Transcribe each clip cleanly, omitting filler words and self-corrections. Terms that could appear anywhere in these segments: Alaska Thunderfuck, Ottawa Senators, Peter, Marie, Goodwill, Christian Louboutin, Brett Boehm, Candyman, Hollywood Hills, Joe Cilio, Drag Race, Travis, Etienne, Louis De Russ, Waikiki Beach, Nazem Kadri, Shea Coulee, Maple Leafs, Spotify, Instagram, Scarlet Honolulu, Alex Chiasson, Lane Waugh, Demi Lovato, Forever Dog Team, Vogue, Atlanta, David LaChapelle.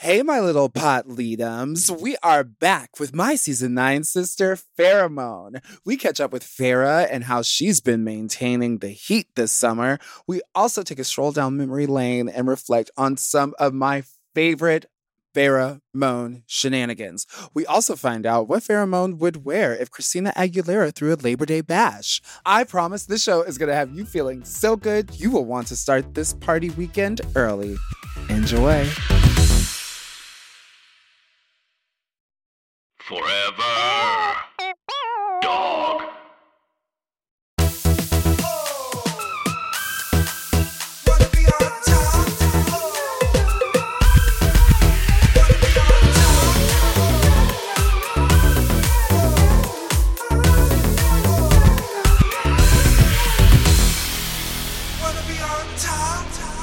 Hey, my little pot leadums. We are back with my season 9 sister, Farrah Moan. We catch up with Farrah and how she's been maintaining the heat this summer. We also take a stroll down memory lane and reflect on some of my favorite Farrah Moan shenanigans. We also find out what Farrah Moan would wear if Christina Aguilera threw a Labor Day bash. I promise this show is going to have you feeling so good, you will want to start this party weekend early. Enjoy. Forever Dog.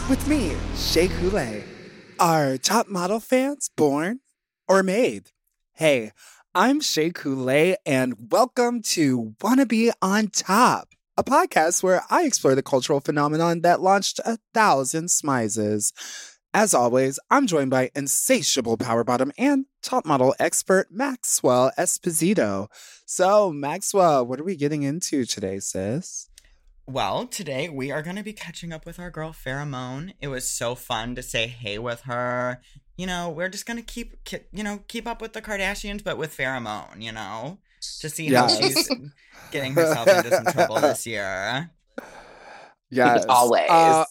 With me, Shea Coulee. Are top model fans born or made? Hey, I'm Shea Coulee, and welcome to Wanna Be on Top, a podcast where I explore the cultural phenomenon that launched 1,000 smizes. As always, I'm joined by insatiable power bottom and top model expert Maxwell Esposito. So, Maxwell, what are we getting into today, sis? Well, today we are going to be catching up with our girl Farrah Moan. It was so fun to say hey with her. You know, we're just going to keep up with the Kardashians, but with Farrah Moan, you know, to see how she's getting herself into some trouble this year. Yes. Always. Oh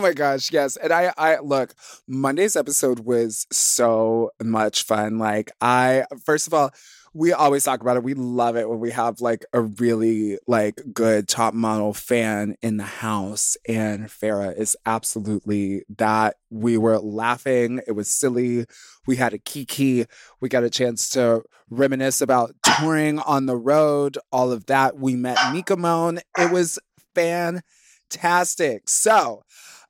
my gosh, yes. And I look, Monday's episode was so much fun. Like, first of all, we always talk about it. We love it when we have like a really like good top model fan in the house. And Farrah is absolutely that. We were laughing. It was silly. We had a kiki. We got a chance to reminisce about touring on the road, all of that. We met Mika Moan. It was fantastic. So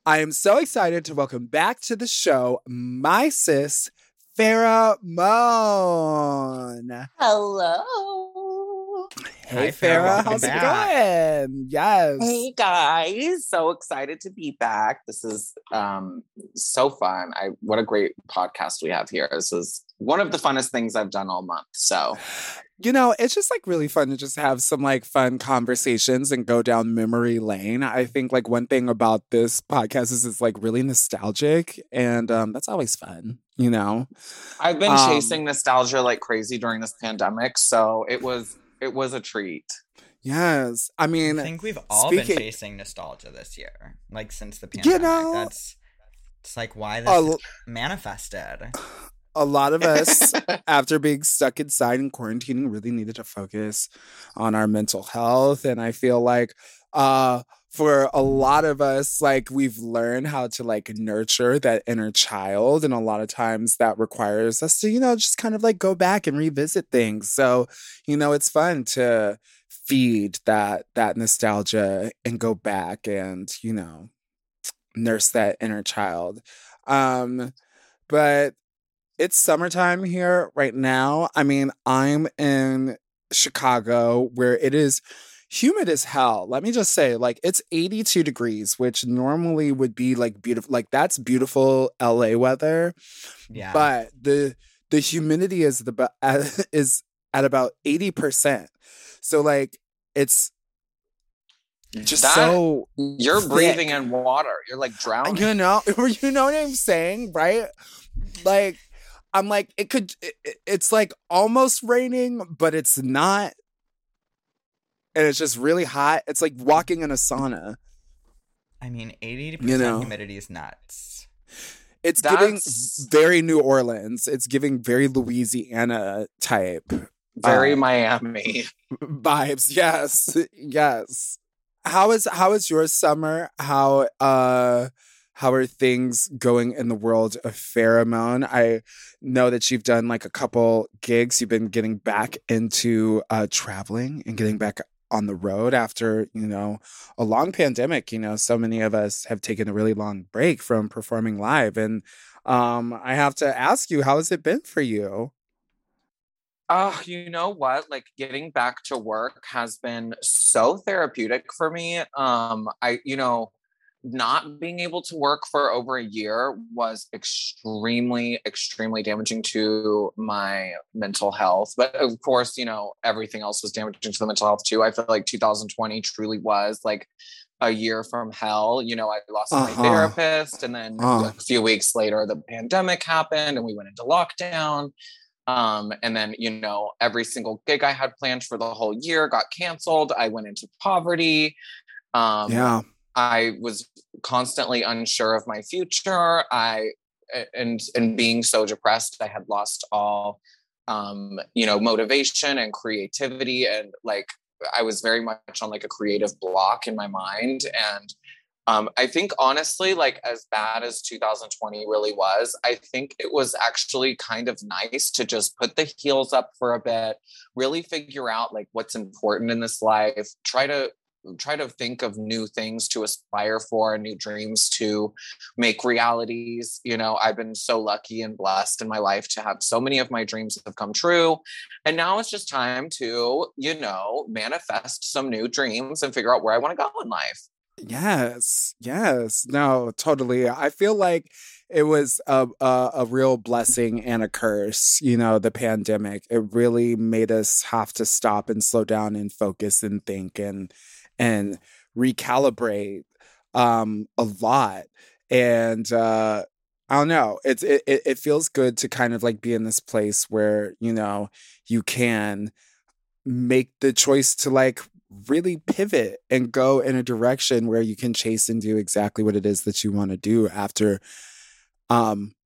I am so excited to welcome back to the show my sis, Farrah Moan. Hello. Hey, Farrah. How's it going? Yes. Hey, guys. So excited to be back. This is so fun. What a great podcast we have here. This is one of the funnest things I've done all month. So, you know, it's just like really fun to just have some like fun conversations and go down memory lane. I think like one thing about this podcast is it's like really nostalgic, and that's always fun. You know, I've been chasing nostalgia like crazy during this pandemic, so it was a treat. Yes, I mean, I think we've all been chasing nostalgia this year, like since the pandemic. You know, it's like why this manifested. A lot of us, after being stuck inside and quarantining, really needed to focus on our mental health, and I feel like for a lot of us, like, we've learned how to, like, nurture that inner child. And a lot of times that requires us to, you know, just kind of, like, go back and revisit things. So, you know, it's fun to feed that nostalgia and go back and, you know, nurse that inner child. But it's summertime here right now. I mean, I'm in Chicago where it is humid as hell. Let me just say, like, it's 82 degrees, which normally would be like beautiful. Like, that's beautiful LA weather. Yeah. But the humidity is at about 80%. So like it's just so you're thick. Breathing in water. You're like drowning. You know what I'm saying, right? Like, I'm like it's like almost raining, but it's not. And it's just really hot. It's like walking in a sauna. I mean, 80% humidity is nuts. That's giving very New Orleans. It's giving very Louisiana type. Very Miami. Vibes. Yes. Yes. How is your summer? How are things going in the world of Farrah Moan? I know that you've done like a couple gigs. You've been getting back into traveling and getting back on the road after, you know, a long pandemic. You know, so many of us have taken a really long break from performing live. And I have to ask you, how has it been for you? You know what? Like, getting back to work has been so therapeutic for me. I, you know, not being able to work for over a year was extremely, extremely damaging to my mental health. But of course, you know, everything else was damaging to the mental health too. I feel like 2020 truly was like a year from hell. You know, I lost my therapist, and then a few weeks later, the pandemic happened and we went into lockdown. And then, you know, every single gig I had planned for the whole year got canceled. I went into poverty. I was constantly unsure of my future. And being so depressed, I had lost all, you know, motivation and creativity. And like, I was very much on like a creative block in my mind. And I think honestly, like as bad as 2020 really was, I think it was actually kind of nice to just put the heels up for a bit, really figure out like what's important in this life, try to think of new things to aspire for, new dreams to make realities. You know, I've been so lucky and blessed in my life to have so many of my dreams have come true. And now it's just time to, you know, manifest some new dreams and figure out where I want to go in life. Yes. Yes. No, totally. I feel like it was a real blessing and a curse, you know, the pandemic. It really made us have to stop and slow down and focus and think and recalibrate a lot. And I don't know, it feels good to kind of like be in this place where, you know, you can make the choice to like really pivot and go in a direction where you can chase and do exactly what it is that you want to do after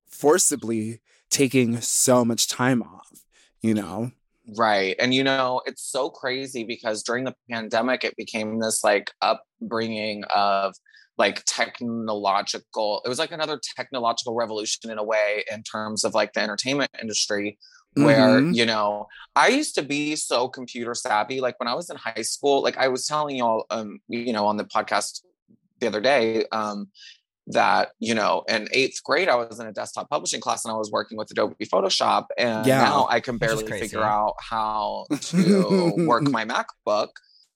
forcibly taking so much time off, you know? Right. And, you know, it's so crazy because during the pandemic, it became this like upbringing of like technological, it was like another technological revolution in a way in terms of like the entertainment industry where, you know, I used to be so computer savvy. Like when I was in high school, like I was telling y'all, you know, on the podcast the other day, that, you know, in 8th grade, I was in a desktop publishing class and I was working with Adobe Photoshop. And now I can barely figure out how to work my MacBook.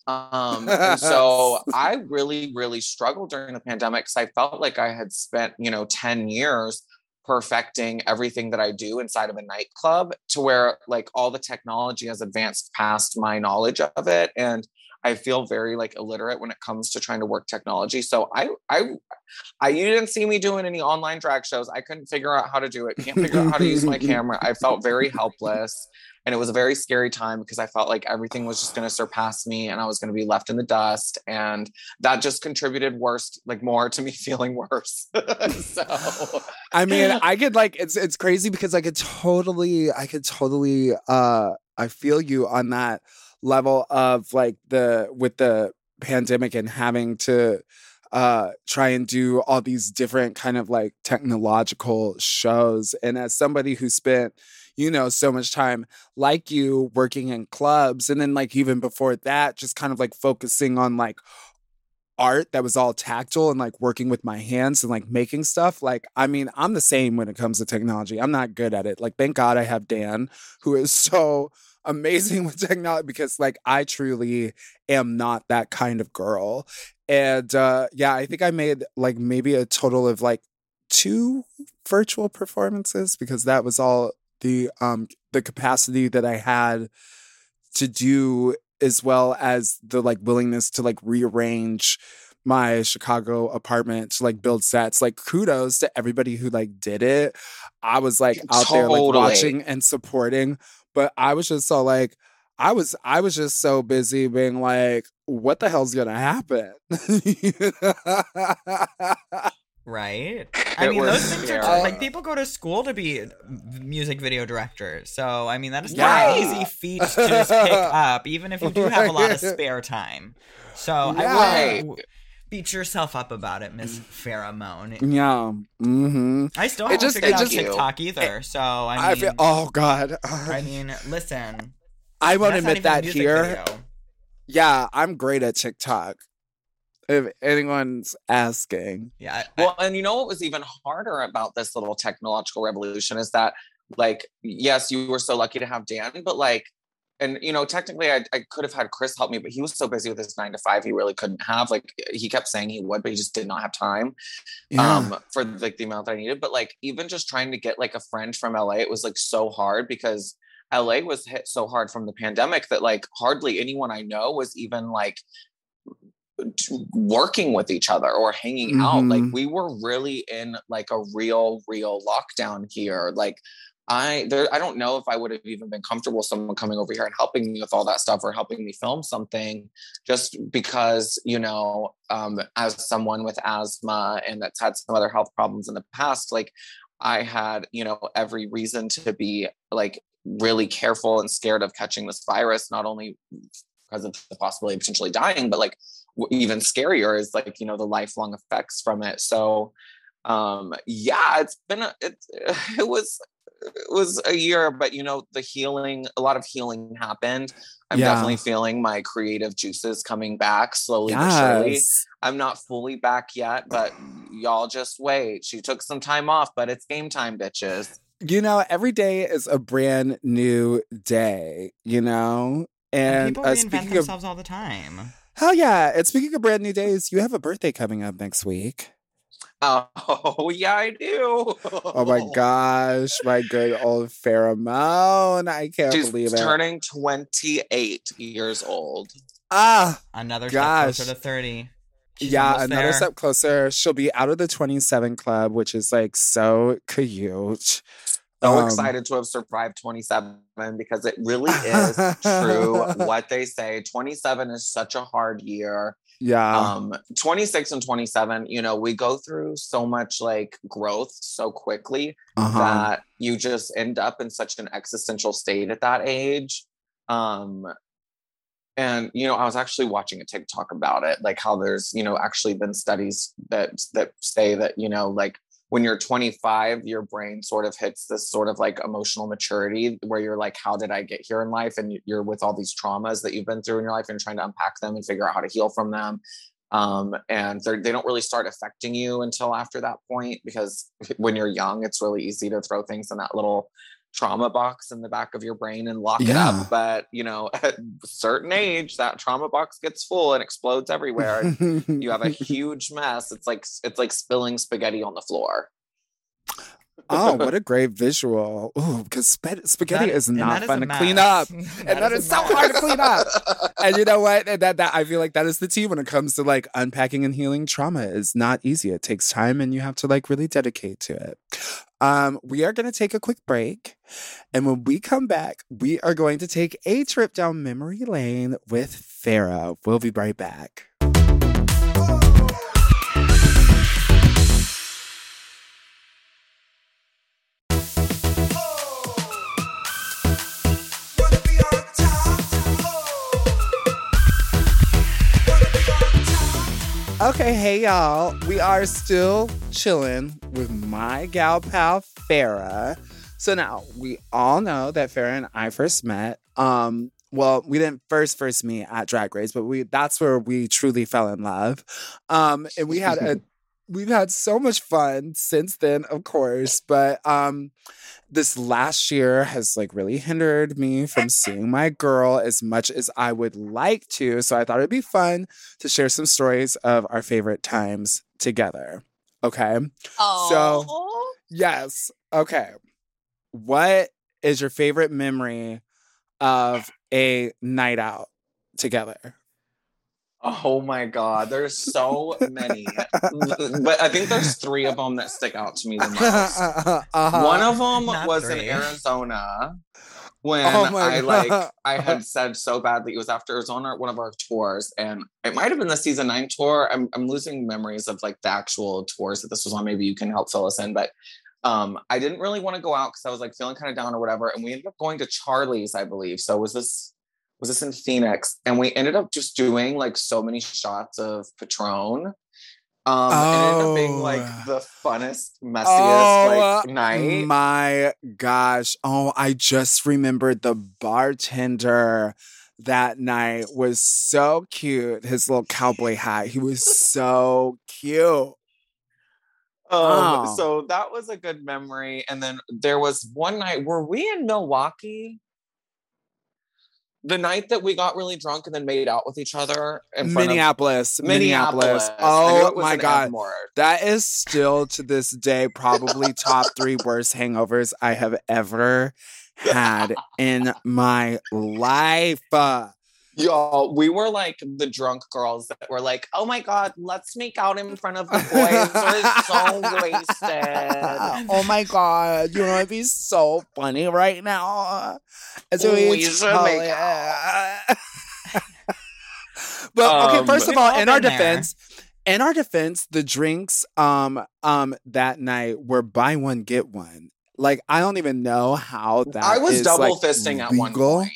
And so I really, really struggled during the pandemic because I felt like I had spent, you know, 10 years perfecting everything that I do inside of a nightclub to where like all the technology has advanced past my knowledge of it. And I feel very like illiterate when it comes to trying to work technology. So I you didn't see me doing any online drag shows. I couldn't figure out how to do it. Can't figure out how to use my camera. I felt very helpless. And it was a very scary time because I felt like everything was just going to surpass me and I was going to be left in the dust. And that just contributed more to me feeling worse. So I mean, I could like, it's crazy because I could totally I feel you on that level of like with the pandemic and having to try and do all these different kind of like technological shows. And as somebody who spent, you know, so much time like you working in clubs, and then like even before that, just kind of like focusing on like art that was all tactile and like working with my hands and like making stuff. Like, I mean, I'm the same when it comes to technology. I'm not good at it. Like, thank God I have Dan, who is so amazing with technology, because like I truly am not that kind of girl. And I think I made like maybe a total of like 2 virtual performances because that was all the capacity that I had to do, as well as the like willingness to like rearrange my Chicago apartment to like build sets. Like, kudos to everybody who like did it. I was like out there like watching and supporting. But I was just so like, I was just so busy being like, what the hell's gonna happen? Right? I mean, those things are just, like, people go to school to be music video directors. So, I mean, that is not an easy feat to just pick up, even if you do have a lot of spare time. So I will beat yourself up about it, Miss Farrah Moan. Yeah. Mm-hmm. I still haven't figured out TikTok either. So, I mean... oh, God. I mean, listen. I won't admit that here. Video. Yeah, I'm great at TikTok, if anyone's asking. Yeah. Well, and you know what was even harder about this little technological revolution is that, like, yes, you were so lucky to have Dan, but, like, And, you know, technically I could have had Chris help me, but he was so busy with his 9-to-5. He really couldn't have, like, he kept saying he would, but he just did not have time for like the amount that I needed. But like, even just trying to get like a friend from LA, it was like so hard because LA was hit so hard from the pandemic that like hardly anyone I know was even like working with each other or hanging out. Like we were really in like a real lockdown here. Like, I don't know if I would have even been comfortable someone coming over here and helping me with all that stuff or helping me film something, just because, you know, as someone with asthma and that's had some other health problems in the past, like I had, you know, every reason to be like really careful and scared of catching this virus, not only because of the possibility of potentially dying, but like even scarier is like, you know, the lifelong effects from it. So yeah, it was a year, but you know, the healing, a lot of healing happened. I'm definitely feeling my creative juices coming back slowly but surely. I'm not fully back yet, but y'all just wait. She took some time off, but it's game time, bitches. You know, every day is a brand new day, you know? And people reinvent themselves all the time. Hell yeah. And speaking of brand new days, you have a birthday coming up next week. Oh, yeah, I do. Oh, my gosh. My good old Farrah Moan. I can't believe it. She's turning 28 years old. Ah, another step closer to 30. She's another step closer. She'll be out of the 27 club, which is, like, so cute. So excited to have survived 27 because it really is true what they say. 27 is such a hard year. 26 and 27, you know, we go through so much like growth so quickly that you just end up in such an existential state at that age. And, you know, I was actually watching a TikTok about it, like how there's, you know, actually been studies that say that, you know, like when you're 25, your brain sort of hits this sort of like emotional maturity where you're like, how did I get here in life? And you're with all these traumas that you've been through in your life and you're trying to unpack them and figure out how to heal from them. And they don't really start affecting you until after that point, because when you're young, it's really easy to throw things in that little trauma box in the back of your brain and lock it up. But, you know, at a certain age, that trauma box gets full and explodes everywhere. And you have a huge mess. It's like spilling spaghetti on the floor. Oh, what a great visual. Ooh, because spaghetti is not fun to clean up. And that is so hard to clean up. And you know what? And that I feel like that is the tea when it comes to like unpacking and healing trauma. Is not easy. It takes time and you have to like really dedicate to it. We are going to take a quick break. And when we come back, we are going to take a trip down memory lane with Farrah. We'll be right back. Okay, hey y'all. We are still chilling with my gal pal Farrah. So now we all know that Farrah and I first met. Well, we didn't first meet at Drag Race, but that's where we truly fell in love. And we had we've had so much fun since then, of course. But this last year has like really hindered me from seeing my girl as much as I would like to. So I thought it'd be fun to share some stories of our favorite times together. Okay. Oh. So, yes. Okay. What is your favorite memory of a night out together? Oh my God, there's so many. But I think there's three of them that stick out to me the most. One of them was in Arizona when I had said so badly. It was after Arizona, one of our tours, and it might have been the season 9 tour. I'm losing memories of like the actual tours that this was on. Maybe you can help fill us in, but I didn't really want to go out because I was like feeling kind of down or whatever. And we ended up going to Charlie's, I believe. So was this in Phoenix? And we ended up just doing like so many shots of Patron. It ended up being like the funnest, messiest like night. My gosh. Oh, I just remembered the bartender that night was so cute. His little cowboy hat. He was so cute. So that was a good memory. And then there was one night, were we in Milwaukee? The night that we got really drunk and then made out with each other in Minneapolis. Oh my God. That is still to this day probably top three worst hangovers I have ever had in my life. Y'all, we were like the drunk girls that were like, oh my God, let's make out in front of the boys. We're so wasted. Oh my God. You want to be so funny right now? So we should make out. Well, okay, first of all, in our defense, the drinks that night were buy one, get one. Like, I don't even know how that I was double fisting at one point.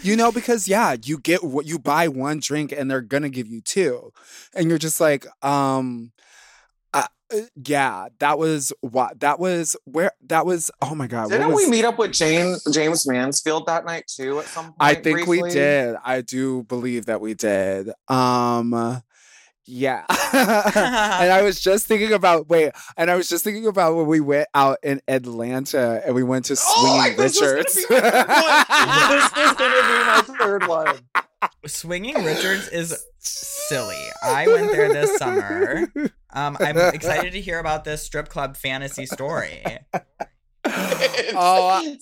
You know, because yeah, you get what you buy one drink and they're gonna give you two, and you're just like, yeah, that was oh my God, didn't we meet up with James Mansfield that night too at some point? I think briefly? We did. I do believe that we did. Yeah. And I was just thinking about when we went out in Atlanta and we went to Swinging Richards. This is going to be my third one. Swinging Richards is silly. I went there this summer. I'm excited to hear about this strip club fantasy story. Okay. I'm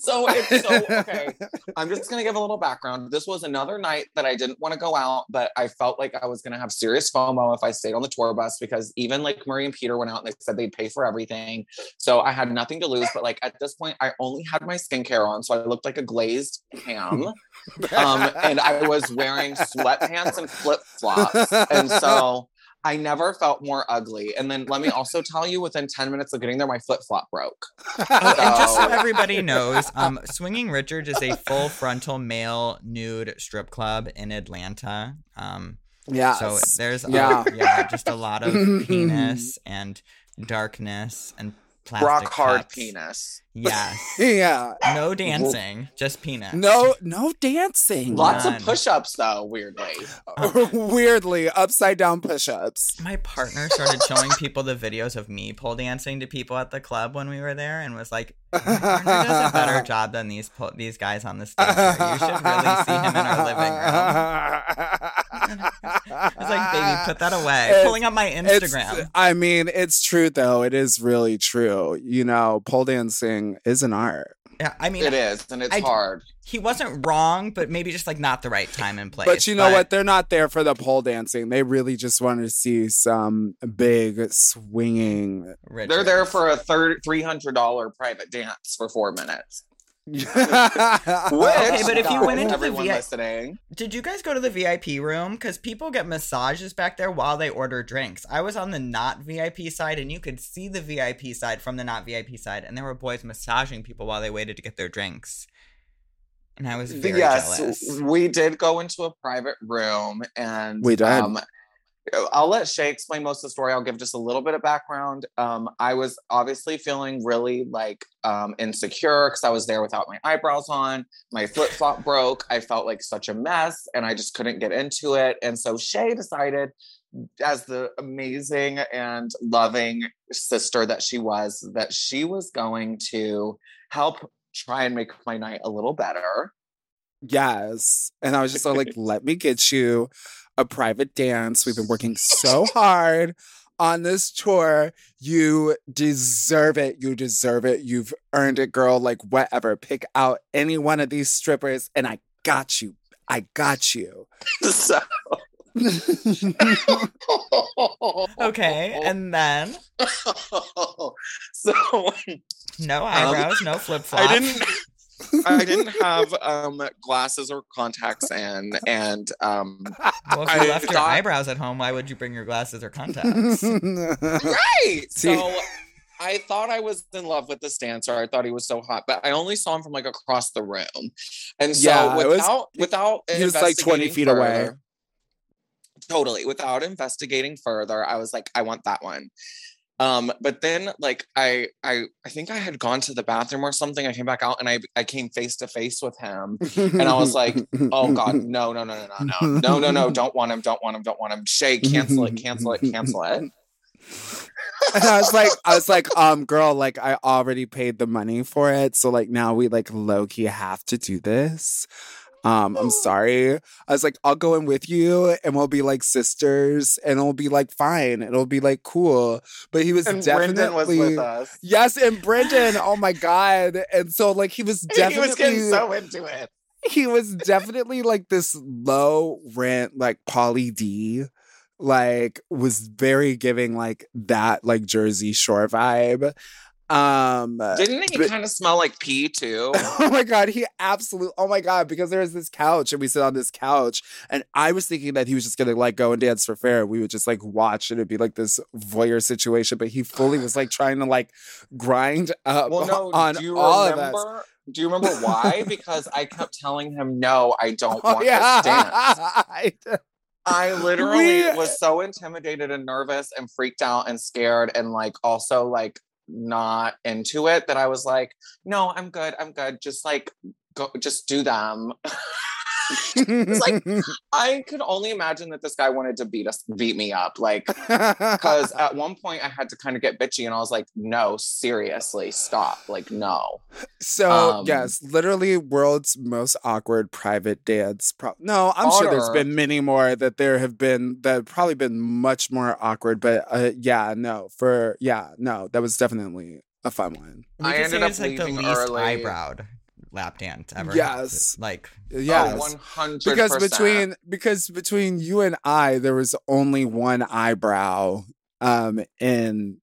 just going to give a little background. This was another night that I didn't want to go out, but I felt like I was going to have serious FOMO if I stayed on the tour bus, because even like Marie and Peter went out and they said they'd pay for everything. So I had nothing to lose. But like at this point, I only had my skincare on. So I looked like a glazed ham. And I was wearing sweatpants and flip flops. And so I never felt more ugly. And then let me also tell you, within 10 minutes of getting there, my flip-flop broke. And just so everybody knows, Swinging Richards is a full frontal male nude strip club in Atlanta. Yeah. So there's just a lot of penis and darkness and plastic rock hard cups. Penis. Yes. Yeah. No dancing, just penis. No dancing. Lots of push-ups though, weirdly. Weirdly, upside down push-ups. My partner started showing people the videos of me pole dancing to people at the club when we were there and was like, my partner does a better job than these guys on the stage. You should really see him in our living room. I was like, baby, put that away. Pulling up my Instagram. I mean, it's true though. It is really true. You know, pole dancing is an art. Yeah, I mean, it is, and it's hard. He wasn't wrong, but maybe just like not the right time and place. But you know what? They're not there for the pole dancing. They really just want to see some big swinging. Richards. They're there for a $300 private dance for 4 minutes. Okay, but if you went into the VIP, did you guys go to the VIP room? Because people get massages back there while they order drinks. I was on the not VIP side, and you could see the VIP side from the not VIP side, and there were boys massaging people while they waited to get their drinks. And I was very jealous. We did go into a private room, and we did. I'll let Shea explain most of the story. I'll give just a little bit of background. I was obviously feeling really like insecure because I was there without my eyebrows on. My flip-flop broke. I felt like such a mess and I just couldn't get into it. And so Shea decided, as the amazing and loving sister that she was going to help try and make my night a little better. Yes. And I was just like, let me get you a private dance. We've been working so hard on this tour. You deserve it. You deserve it. You've earned it, girl. Like, whatever. Pick out any one of these strippers, and I got you. I got you. So. Okay, and then? So. No eyebrows, no flip-flops. I didn't have glasses or contacts in, and well, if you left your eyebrows at home, why would you bring your glasses or contacts? Right. So I thought I was in love with this dancer. I thought he was so hot, but I only saw him from like across the room, and so yeah, he was like 20 feet away. Totally, without investigating further, I was like, I want that one. But then like I think I had gone to the bathroom or something. I came back out and I came face to face with him and I was like, oh God, no, don't want him. Shea, cancel it. And I was like, girl, like I already paid the money for it. So like now we like low key have to do this. I'm sorry. I was like, I'll go in with you and we'll be like sisters and it'll be like fine. It'll be like cool. But he was definitely... Brendan was with us. Yes, and Brendan. Oh my God. And so like he was definitely... He was getting so into it. He was definitely like this low rent, like Pauly D, like was very giving like that, like Jersey Shore vibe. Didn't he kind of smell like pee too? Oh my God, he absolutely, oh my God, because there was this couch and we sit on this couch and I was thinking that he was just going to like go and dance for Farrah. We would just like watch and it'd be like this voyeur situation, but he fully was like trying to like grind up on all of us. Do you remember why? Because I kept telling him, no, I don't want this dance. I literally was so intimidated and nervous and freaked out and scared and like also like not into it that I was like, no, I'm good. I'm good. Just like, go, just do them. It's like, I could only imagine that this guy wanted to beat me up. Like, because at one point I had to kind of get bitchy and I was like, no, seriously, stop. Like, no. So, yes, literally world's most awkward private dance. I'm sure there's been many more that there have been, that have probably been much more awkward. But that was definitely a fun one. I ended up leaving like the least early. Eyebrowed lap dance ever. Yes. Like, yes. Oh, 100%. Because between you and I, there was only one eyebrow in... in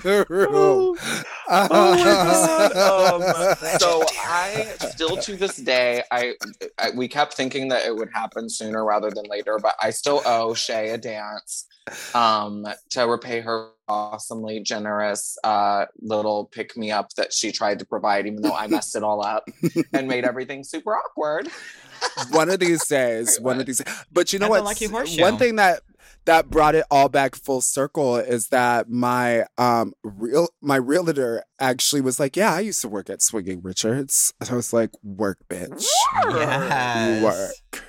the room. Oh my God. So I still to this day, we kept thinking that it would happen sooner rather than later, but I still owe Shea a dance to repay her awesomely generous little pick-me-up that she tried to provide, even though I messed it all up and made everything super awkward. One of these days. But you know what? One thing that brought it all back full circle is that my my realtor actually was like, yeah, I used to work at Swinging Richards. And I was like, work, bitch. Yes. Work.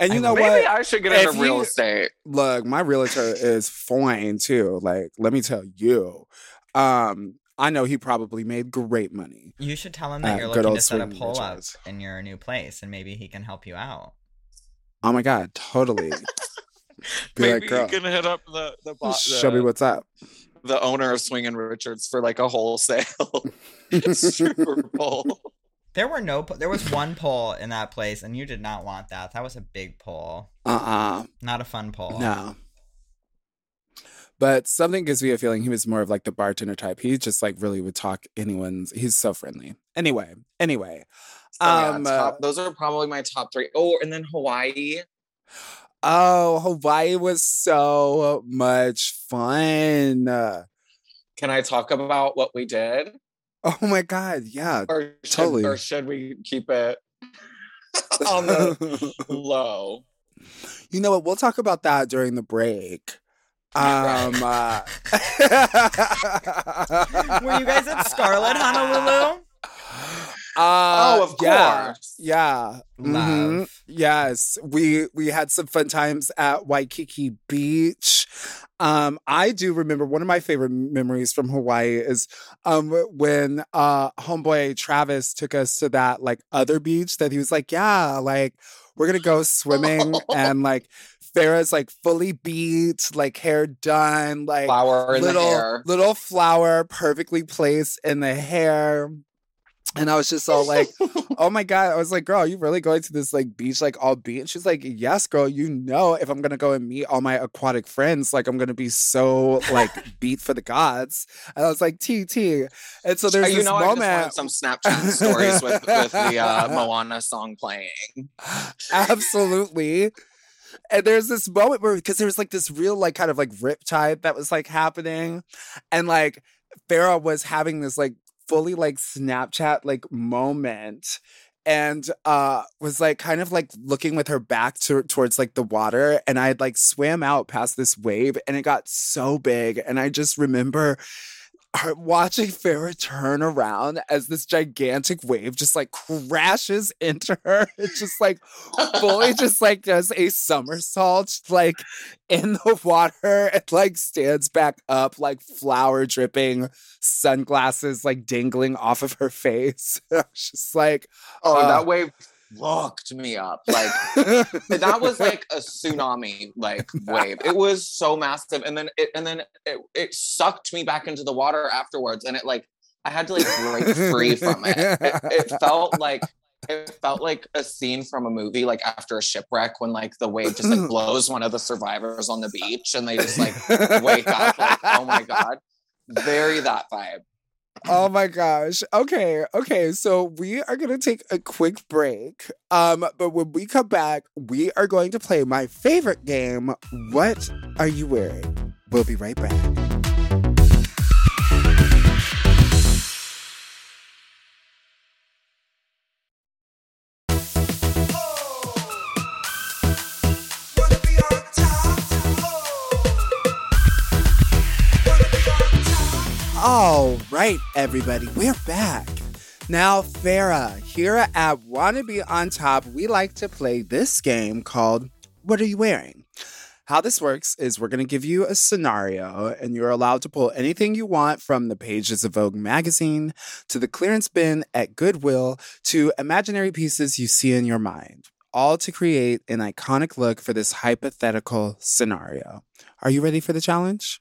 And you know what? Maybe I should get into real estate. Look, my realtor is fine too. Like, let me tell you. I know he probably made great money. You should tell him that you're looking to set a pull up in your new place and maybe he can help you out. Oh my God, totally. Maybe you can hit up the boss. Show me what's up. The owner of Swingin' Richards for like a wholesale Super Bowl. There was one poll in that place, and you did not want that. That was a big poll. Not a fun poll. No. But something gives me a feeling he was more of like the bartender type. He just like really would talk anyone's. He's so friendly. Anyway. Those are probably my top three. Oh, and then Hawaii. Oh, Hawaii was so much fun. Can I talk about what we did? Oh my God, yeah. Or should we keep it on the low? You know what? We'll talk about that during the break. Were you guys at Scarlet Honolulu? Of course. Yeah. Love. Mm-hmm. Yes. We had some fun times at Waikiki Beach. I do remember one of my favorite memories from Hawaii is when homeboy Travis took us to that like other beach that he was like, yeah, like we're gonna go swimming and like Farrah's like fully beat, like hair done, like flower in the hair. Little flower perfectly placed in the hair. And I was just all like, oh my God. I was like, girl, are you really going to this like beach, like all beach? And she's like, yes, girl, you know, if I'm going to go and meet all my aquatic friends, like I'm going to be so like beat for the gods. And I was like, TT. And so there's this moment. I just want some Snapchat stories with the Moana song playing. Absolutely. And there's this moment where, because there was like this real like kind of like riptide that was like happening. And like Farrah was having this like fully like Snapchat like moment and was like kind of like looking with her back towards like the water, and I had like swam out past this wave and it got so big, and I just remember are watching Farrah turn around as this gigantic wave just like crashes into her. It's just like fully just like does a somersault like in the water and like stands back up, like flour dripping, sunglasses like dangling off of her face. Just like, oh, that wave locked me up. Like that was like a tsunami like wave. It was so massive. And then it sucked me back into the water afterwards. And it like I had to like break free from it. It felt like a scene from a movie, like after a shipwreck, when like the wave just like blows one of the survivors on the beach and they just like wake up like, oh my God. Very that vibe. Oh my gosh. Okay. So we are going to take a quick break. But when we come back, we are going to play my favorite game, What Are You Wearing? We'll be right back. All right, everybody, we're back. Now, Farrah, here at Wanna Be on Top, we like to play this game called What Are You Wearing? How this works is we're going to give you a scenario, and you're allowed to pull anything you want from the pages of Vogue magazine to the clearance bin at Goodwill to imaginary pieces you see in your mind, all to create an iconic look for this hypothetical scenario. Are you ready for the challenge?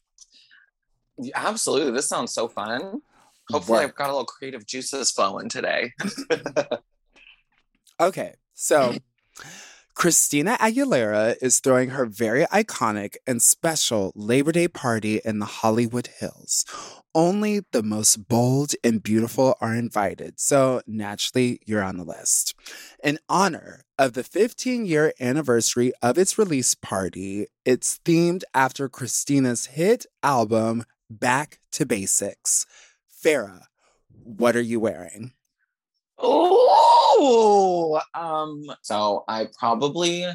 Absolutely. This sounds so fun. Hopefully I've got a little creative juices flowing today. Okay. So Christina Aguilera is throwing her very iconic and special Labor Day party in the Hollywood Hills. Only the most bold and beautiful are invited. So naturally, you're on the list. In honor of the 15-year anniversary of its release party, it's themed after Christina's hit album, Back to Basics. Farrah, what are you wearing? Oh, so I probably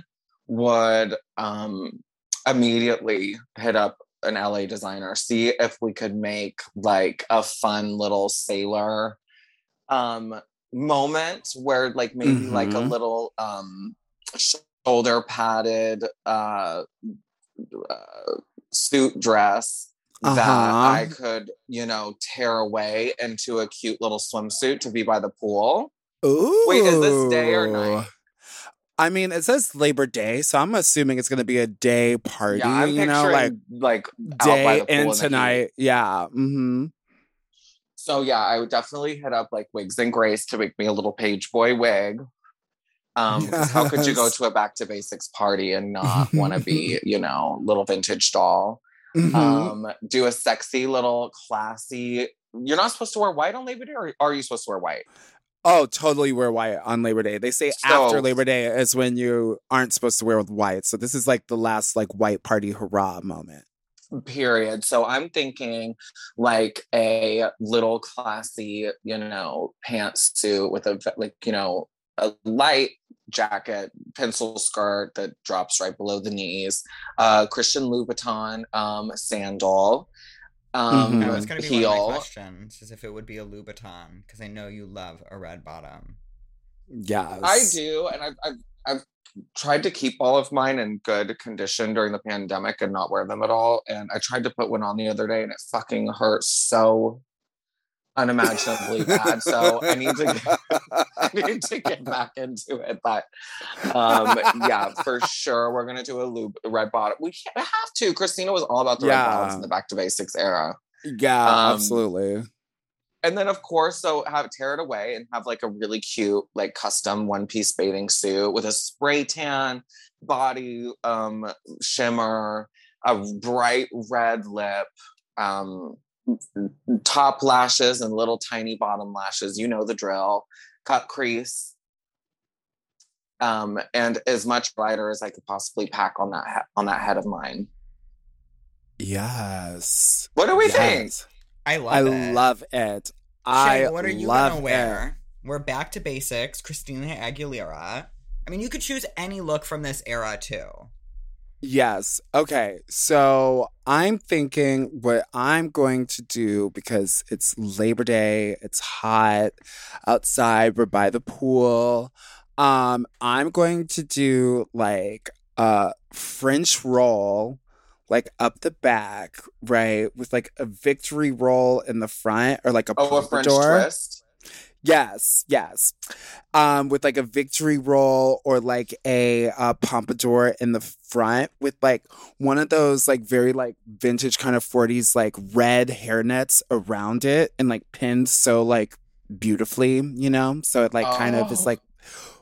would immediately hit up an LA designer, see if we could make like a fun little sailor moment where like maybe like a little shoulder padded suit dress that I could, you know, tear away into a cute little swimsuit to be by the pool. Ooh. Wait, is this day or night? I mean, it says Labor Day, so I'm assuming it's going to be a day party, yeah, I'm you know, like day by the pool and tonight. Yeah. Mm-hmm. So, yeah, I would definitely hit up like Wigs and Grace to make me a little page boy wig. Yes. How could you go to a Back to Basics party and not want to be, you know, little vintage doll? Mm-hmm. Do a sexy little classy. You're not supposed to wear white on Labor Day, or are you supposed to wear white? Oh, totally wear white on Labor Day. They say so, after Labor Day is when you aren't supposed to wear with white. So this is like the last like white party hurrah moment. Period. So I'm thinking like a little classy, you know, pantsuit with a like, you know, a light jacket, pencil skirt that drops right below the knees, Christian Louboutin sandal, heel. That was going to be one of my questions, is if it would be a Louboutin, because I know you love a red bottom. Yes, I do, and I've tried to keep all of mine in good condition during the pandemic and not wear them at all. And I tried to put one on the other day, and it fucking hurt so unimaginably bad. So I need to get back into it. But yeah, for sure, we're gonna do a red bottom. We have to. Christina was all about the red bottoms in the Back to Basics era. Yeah, absolutely. And then of course, so tear it away and have like a really cute, like custom one-piece bathing suit with a spray tan, body shimmer, a bright red lip, top lashes and little tiny bottom lashes, you know the drill, cut crease, and as much lighter as I could possibly pack on that head of mine. Yes. What do we think? I love it. Shea, what are you gonna wear? We're Back to Basics, Christina Aguilera. I mean, you could choose any look from this era too. Yes. Okay. So I'm thinking what I'm going to do, because it's Labor Day, it's hot outside, we're by the pool. I'm going to do like a French roll, like up the back, right? With like a victory roll in the front, or like a French twist. Yes, yes. With like a victory roll, or like a pompadour in the front, with like one of those like very like vintage kind of 40s like red hairnets around it, and like pinned so like beautifully, you know? So it like kind of is like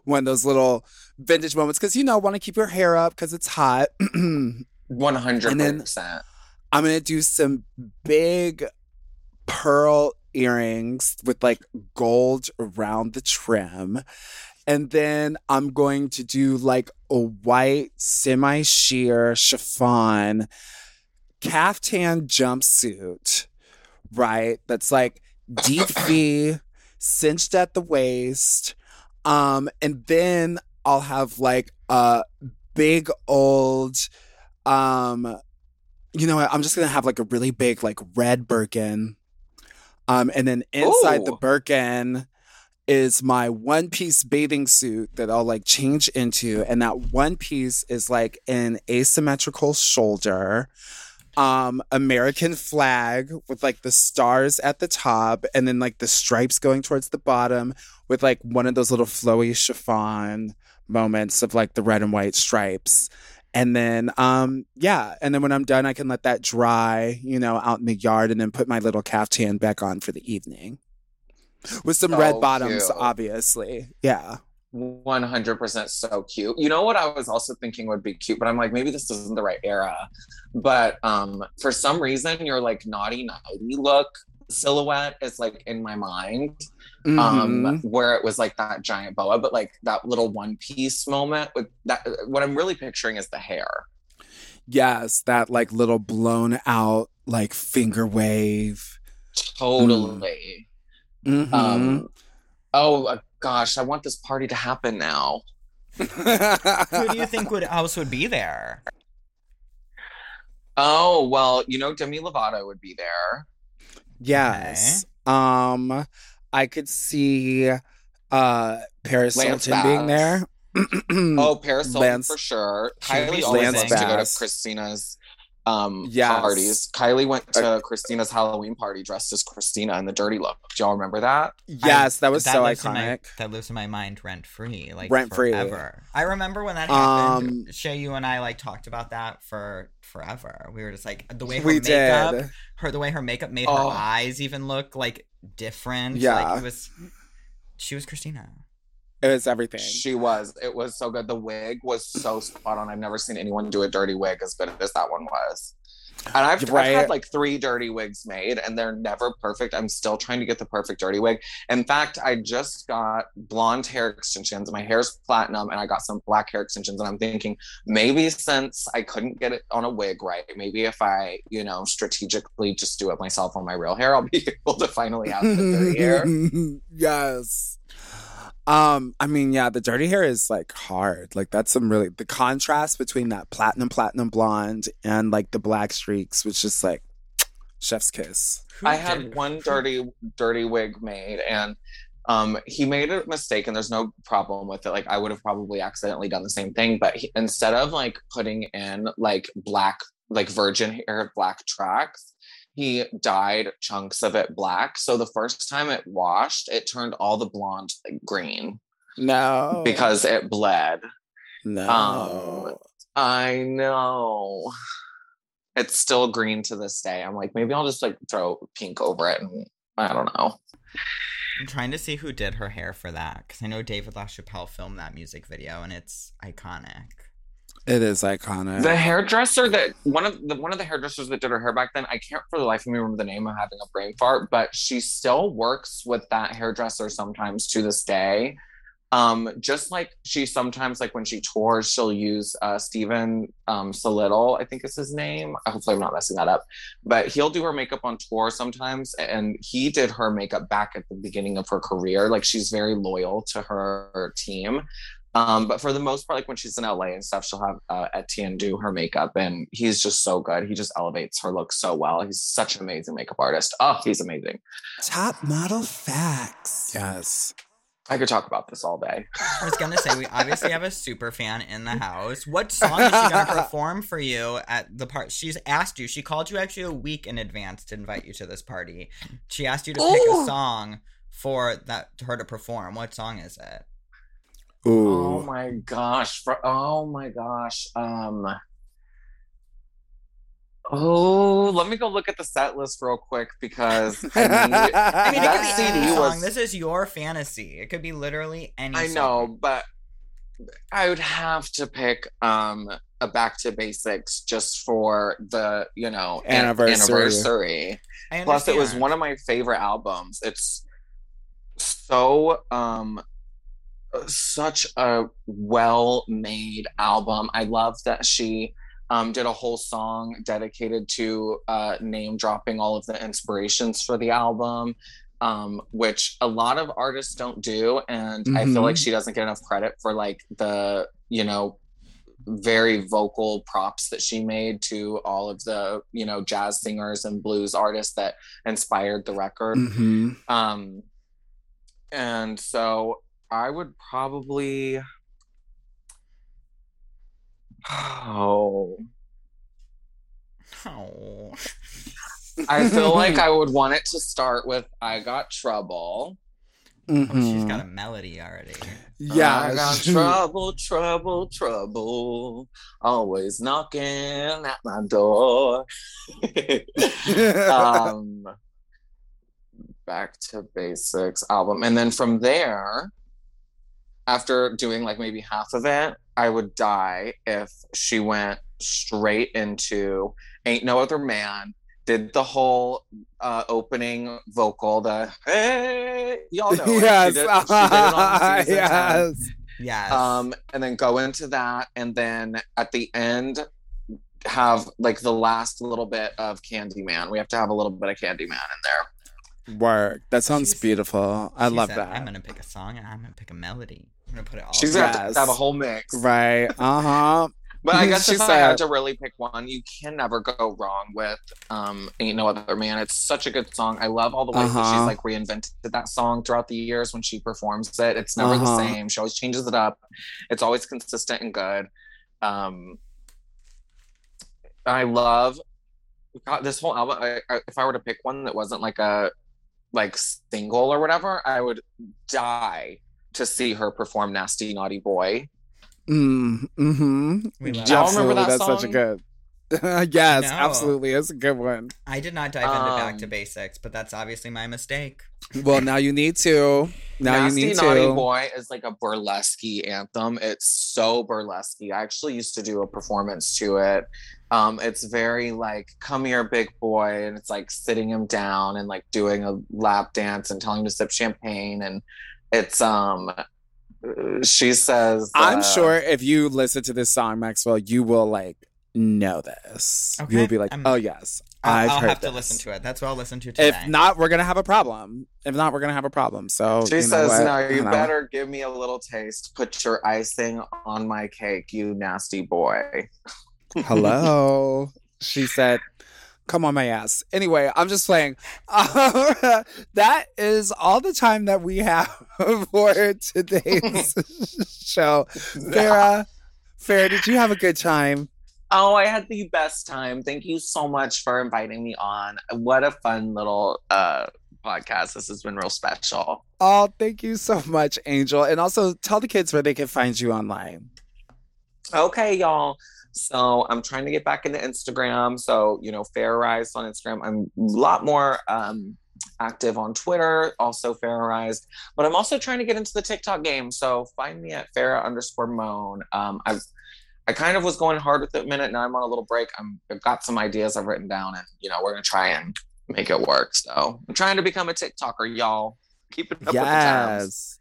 one of those little vintage moments, because you know, want to keep your hair up because it's hot. 100%. I'm going to do some big pearl earrings with like gold around the trim, and then I'm going to do like a white semi-sheer chiffon caftan jumpsuit, right, that's like deep V, cinched at the waist, and then I'll have like a big old you know what, I'm just gonna have like a really big like red Birkin. And then inside the Birkin is my one-piece bathing suit that I'll, like, change into. And that one piece is, like, an asymmetrical shoulder, American flag with, like, the stars at the top, and then, like, the stripes going towards the bottom, with, like, one of those little flowy chiffon moments of, like, the red and white stripes. And then, and then when I'm done, I can let that dry, you know, out in the yard, and then put my little caftan back on for the evening. With some red bottoms, obviously. Yeah. 100% so cute. You know what I was also thinking would be cute, but I'm like, maybe this isn't the right era. But for some reason, your like naughty nighty look silhouette is like in my mind. Mm-hmm. Where it was like that giant boa, but like that little one piece moment with that. What I'm really picturing is the hair. Yes, that like little blown out like finger wave. Totally. Mm-hmm. Oh gosh, I want this party to happen now. Who do you think would be there? Oh well, you know, Demi Lovato would be there. Yes. Okay. I could see Paris Hilton being there. Paris Hilton for sure. Kylie always loves to go to Christina's parties. Kylie went to Christina's Halloween party dressed as Christina in the dirty look. Do y'all remember that? Yes, that was so iconic. That lives in my mind rent-free. Like, forever. I remember when that happened. Shea, you and I like talked about that for forever. We were just like, the way her makeup made her eyes even look like different. Yeah. Like, she was Christina. It was everything. She was. It was so good. The wig was so spot on. I've never seen anyone do a dirty wig as good as that one was. And I've had like 3 dirty wigs made, and they're never perfect. I'm still trying to get the perfect dirty wig. In fact, I just got blonde hair extensions. My hair's platinum, and I got some black hair extensions. And I'm thinking, maybe since I couldn't get it on a wig right, maybe if I, you know, strategically just do it myself on my real hair, I'll be able to finally have the dirty hair. Yes. I mean, yeah, the dirty hair is like hard. Like that's the contrast between that platinum blonde and like the black streaks was just like chef's kiss. I had one dirty wig made, and he made a mistake, and there's no problem with it. Like I would have probably accidentally done the same thing, but instead of like putting in like black, like virgin hair, black tracks, he dyed chunks of it black. So the first time it washed, it turned all the blonde green. No. Because it bled. No. I know. It's still green to this day. I'm like, maybe I'll just like throw pink over it. And I don't know. I'm trying to see who did her hair for that. Because I know David LaChapelle filmed that music video, and it's iconic. It is iconic. The hairdresser that one of the hairdressers that did her hair back then, I can't for the life of me remember the name. I'm having a brain fart, but she still works with that hairdresser sometimes to this day. Just like she sometimes, like when she tours, she'll use Stephen Solittle, I think is his name. Hopefully I'm not messing that up. But he'll do her makeup on tour sometimes, and he did her makeup back at the beginning of her career. Like she's very loyal to her team. But for the most part, like when she's in LA and stuff, she'll have Etienne do her makeup, and he's just so good. He just elevates her look so well. He's such an amazing makeup artist. Oh, he's amazing. Top model facts. Yes. I could talk about this all day. I was going to say, we obviously have a super fan in the house. What song is she going to perform for you at the party? She's asked you. She called you actually a week in advance to invite you to this party. She asked you to pick a song for her to perform. What song is it? Ooh. Oh, my gosh. Let me go look at the set list real quick, because I mean, it could be any song. This is your fantasy. It could be literally any song. I know, but I would have to pick a Back to Basics just for the, anniversary. Plus, it was one of my favorite albums. It's so such a well-made album. I love that she did a whole song dedicated to name-dropping all of the inspirations for the album, which a lot of artists don't do. And I feel like she doesn't get enough credit for, like, the, very vocal props that she made to all of the, jazz singers and blues artists that inspired the record. Mm-hmm. And so I would probably... Oh. I feel like I would want it to start with I Got Trouble. Mm-hmm. Oh, she's got a melody already. Yeah. I got trouble. Always knocking at my door. Back to Basics album. And then from there, after doing like maybe half of it, I would die if she went straight into Ain't No Other Man, did the whole opening vocal, the hey, y'all know. Yes. She did it on season 10. Yes. And then go into that, and then at the end have like the last little bit of Candyman. We have to have a little bit of Candyman in there. Work. That sounds beautiful. I love that. I'm gonna pick a song and I'm gonna pick a melody. I'm gonna put it all. She's gonna have to have a whole mix, right? Uh huh. But I guess if I had to really pick one, you can never go wrong with "Ain't No Other Man." It's such a good song. I love all the ways that she's like reinvented that song throughout the years when she performs it. It's never the same. She always changes it up. It's always consistent and good. I love. God, this whole album, if I were to pick one that wasn't like a single or whatever, I would die to see her perform Nasty Naughty Boy. We love y'all remember that song? That's such a good... yes, absolutely. It's a good one. I did not dive into Back to Basics, but that's obviously my mistake. Well, now you need to. Nasty Naughty Boy is like a burlesque anthem. It's so burlesque. I actually used to do a performance to it. It's very like, come here, big boy. And it's like sitting him down and like doing a lap dance and telling him to sip champagne. And it's... she says... I'm sure if you listen to this song, Maxwell, you will like... know this. Okay. You'll be like, oh yes, I've heard this. I'll have to listen to it. That's what I'll listen to today. If not, we're gonna have a problem. So she says, no, you better give me a little taste. Put your icing on my cake, you nasty boy. Hello. She said, come on my ass. Anyway, I'm just playing. That is all the time that we have for today's show. Farrah, did you have a good time? Oh, I had the best time. Thank you so much for inviting me on. What a fun little podcast. This has been real special. Oh, thank you so much, Angel. And also tell the kids where they can find you online. Okay, y'all. So I'm trying to get back into Instagram. So, Farrahized on Instagram. I'm a lot more active on Twitter, also Farrahized. But I'm also trying to get into the TikTok game. So find me at Farrah_Moan. I kind of was going hard with it a minute. Now I'm on a little break. I've got some ideas I've written down, and, we're going to try and make it work. So I'm trying to become a TikToker, y'all. Keep it up with the times.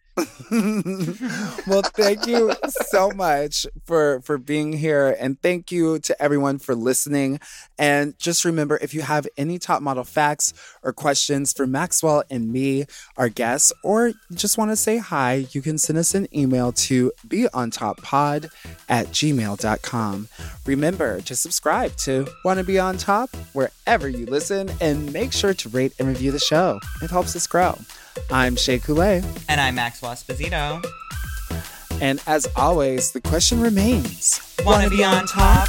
Well, thank you so much for being here. And thank you to everyone for listening. And just remember, if you have any top model facts or questions for Maxwell and me, our guests, or just want to say hi, you can send us an email to beontoppod@gmail.com. Remember to subscribe to Wanna Be On Top wherever you listen, and make sure to rate and review the show. It helps us grow. I'm Shea Coulee. And I'm Maxwell Esposito. And as always, the question remains. Wanna be on top?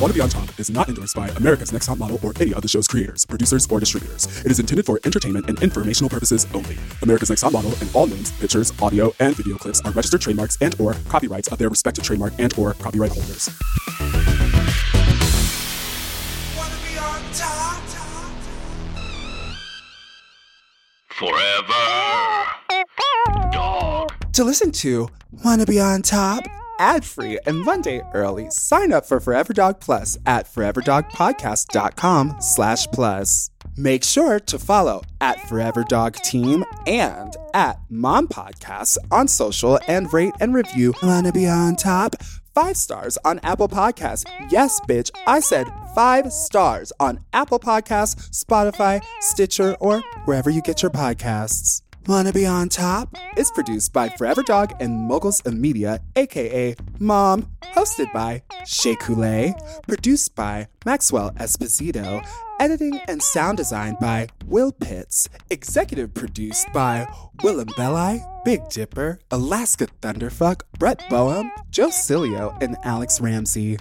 Wanna Be On Top is not endorsed by America's Next Top Model or any of the show's creators, producers, or distributors. It is intended for entertainment and informational purposes only. America's Next Top Model and all names, pictures, audio, and video clips are registered trademarks and or copyrights of their respective trademark and or copyright holders. Wanna Be On Top? Forever Dog. To listen to Wanna Be On Top ad-free and Monday early, sign up for Forever Dog Plus at foreverdogpodcast.com/plus. Make sure to follow at Forever Dog Team and at Mom Podcasts on social, and rate and review Wanna Be On Top 5 stars on Apple Podcasts. Yes, bitch, I said 5 stars on Apple Podcasts, Spotify, Stitcher, or wherever you get your podcasts. Wanna Be On Top is produced by Forever Dog and Moguls of Media, a.k.a. Mom, hosted by Shea Coulee, produced by Maxwell Esposito, editing and sound design by Will Pitts, executive produced by Willem Belli, Big Dipper, Alaska Thunderfuck, Brett Boehm, Joe Cilio, and Alex Ramsey.